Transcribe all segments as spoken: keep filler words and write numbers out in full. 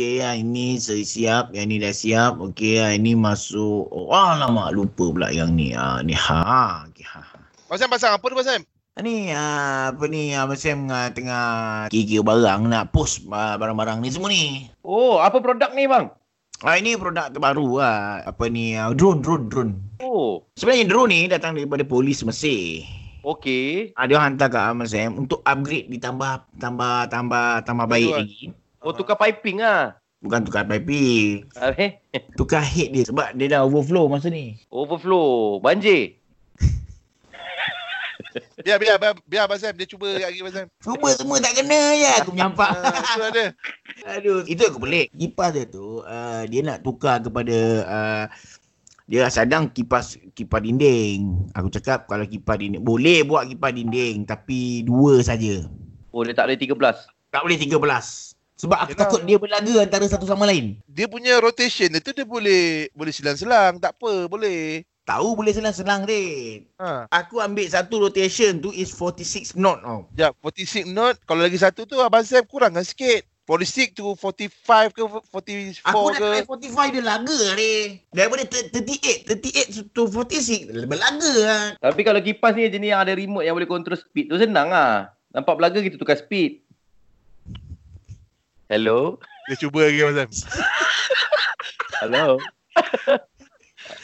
Okey, ini saya siap. Yang ni dah siap. Okey, ini masuk. Oh, alamak, lupa pula yang ni. Ah, ni ha. Okay, ha. Abang Sam pasang apa tu, Abang Sam? Ni ah, apa ni, Abang Sam ah, tengah kira-kira barang nak post ah, barang-barang ni semua ni. Oh, apa produk ni, bang? Ah, ini produk terbaru ah. Apa ni? Ah, drone, drone, drone. Oh. Sebenarnya drone ni datang daripada polis Mesir. Okey. Ah, dia hantar kat Abang Sam untuk upgrade ditambah tambah tambah tambah baik Betul. lagi. Oh, tukar piping lah. Bukan tukar piping. Apa? Tukar head dia sebab dia dah overflow masa ni. Overflow. Banjir. biar, biar, biar, biar Abang Sam. Dia cuba lagi, Abang Sam. Cuba semua tak kena je. Aku menyampak. Itu ada. Aduh. Itu aku pelik. Kipas dia tu, uh, dia nak tukar kepada... Uh, dia sadang kipas kipas dinding. Aku cakap kalau kipas dinding... Boleh buat kipas dinding. Tapi dua saja. Oh, dia tak boleh tiga belas? Tak boleh tiga belas. Sebab aku Yalah. takut dia berlaga antara satu sama lain. Dia punya rotation dia tu dia boleh boleh silang-selang. Tak apa, boleh. Tahu boleh silang-selang, Red. Ha. Aku ambil satu rotation tu is forty-six knot. Oh. Ya, forty-six knot. Kalau lagi satu tu, Abang Sam kurangkan sikit. forty-six tu forty-five ke forty-four aku ke. Aku nak try forty-five dia laga, Red. Daripada thirty-eight. thirty-eight tu forty-six. Berlaga lah. Tapi kalau kipas ni jenis yang ada remote yang boleh kontrol speed tu senang lah. Nampak berlaga kita tukar speed. Hello. Dia cuba lagi, Abang Sam. Hello.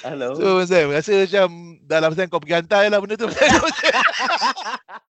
Hello. So, Abang Sam, rasa macam dalam Sam kau pergi hantar je lah benda tu.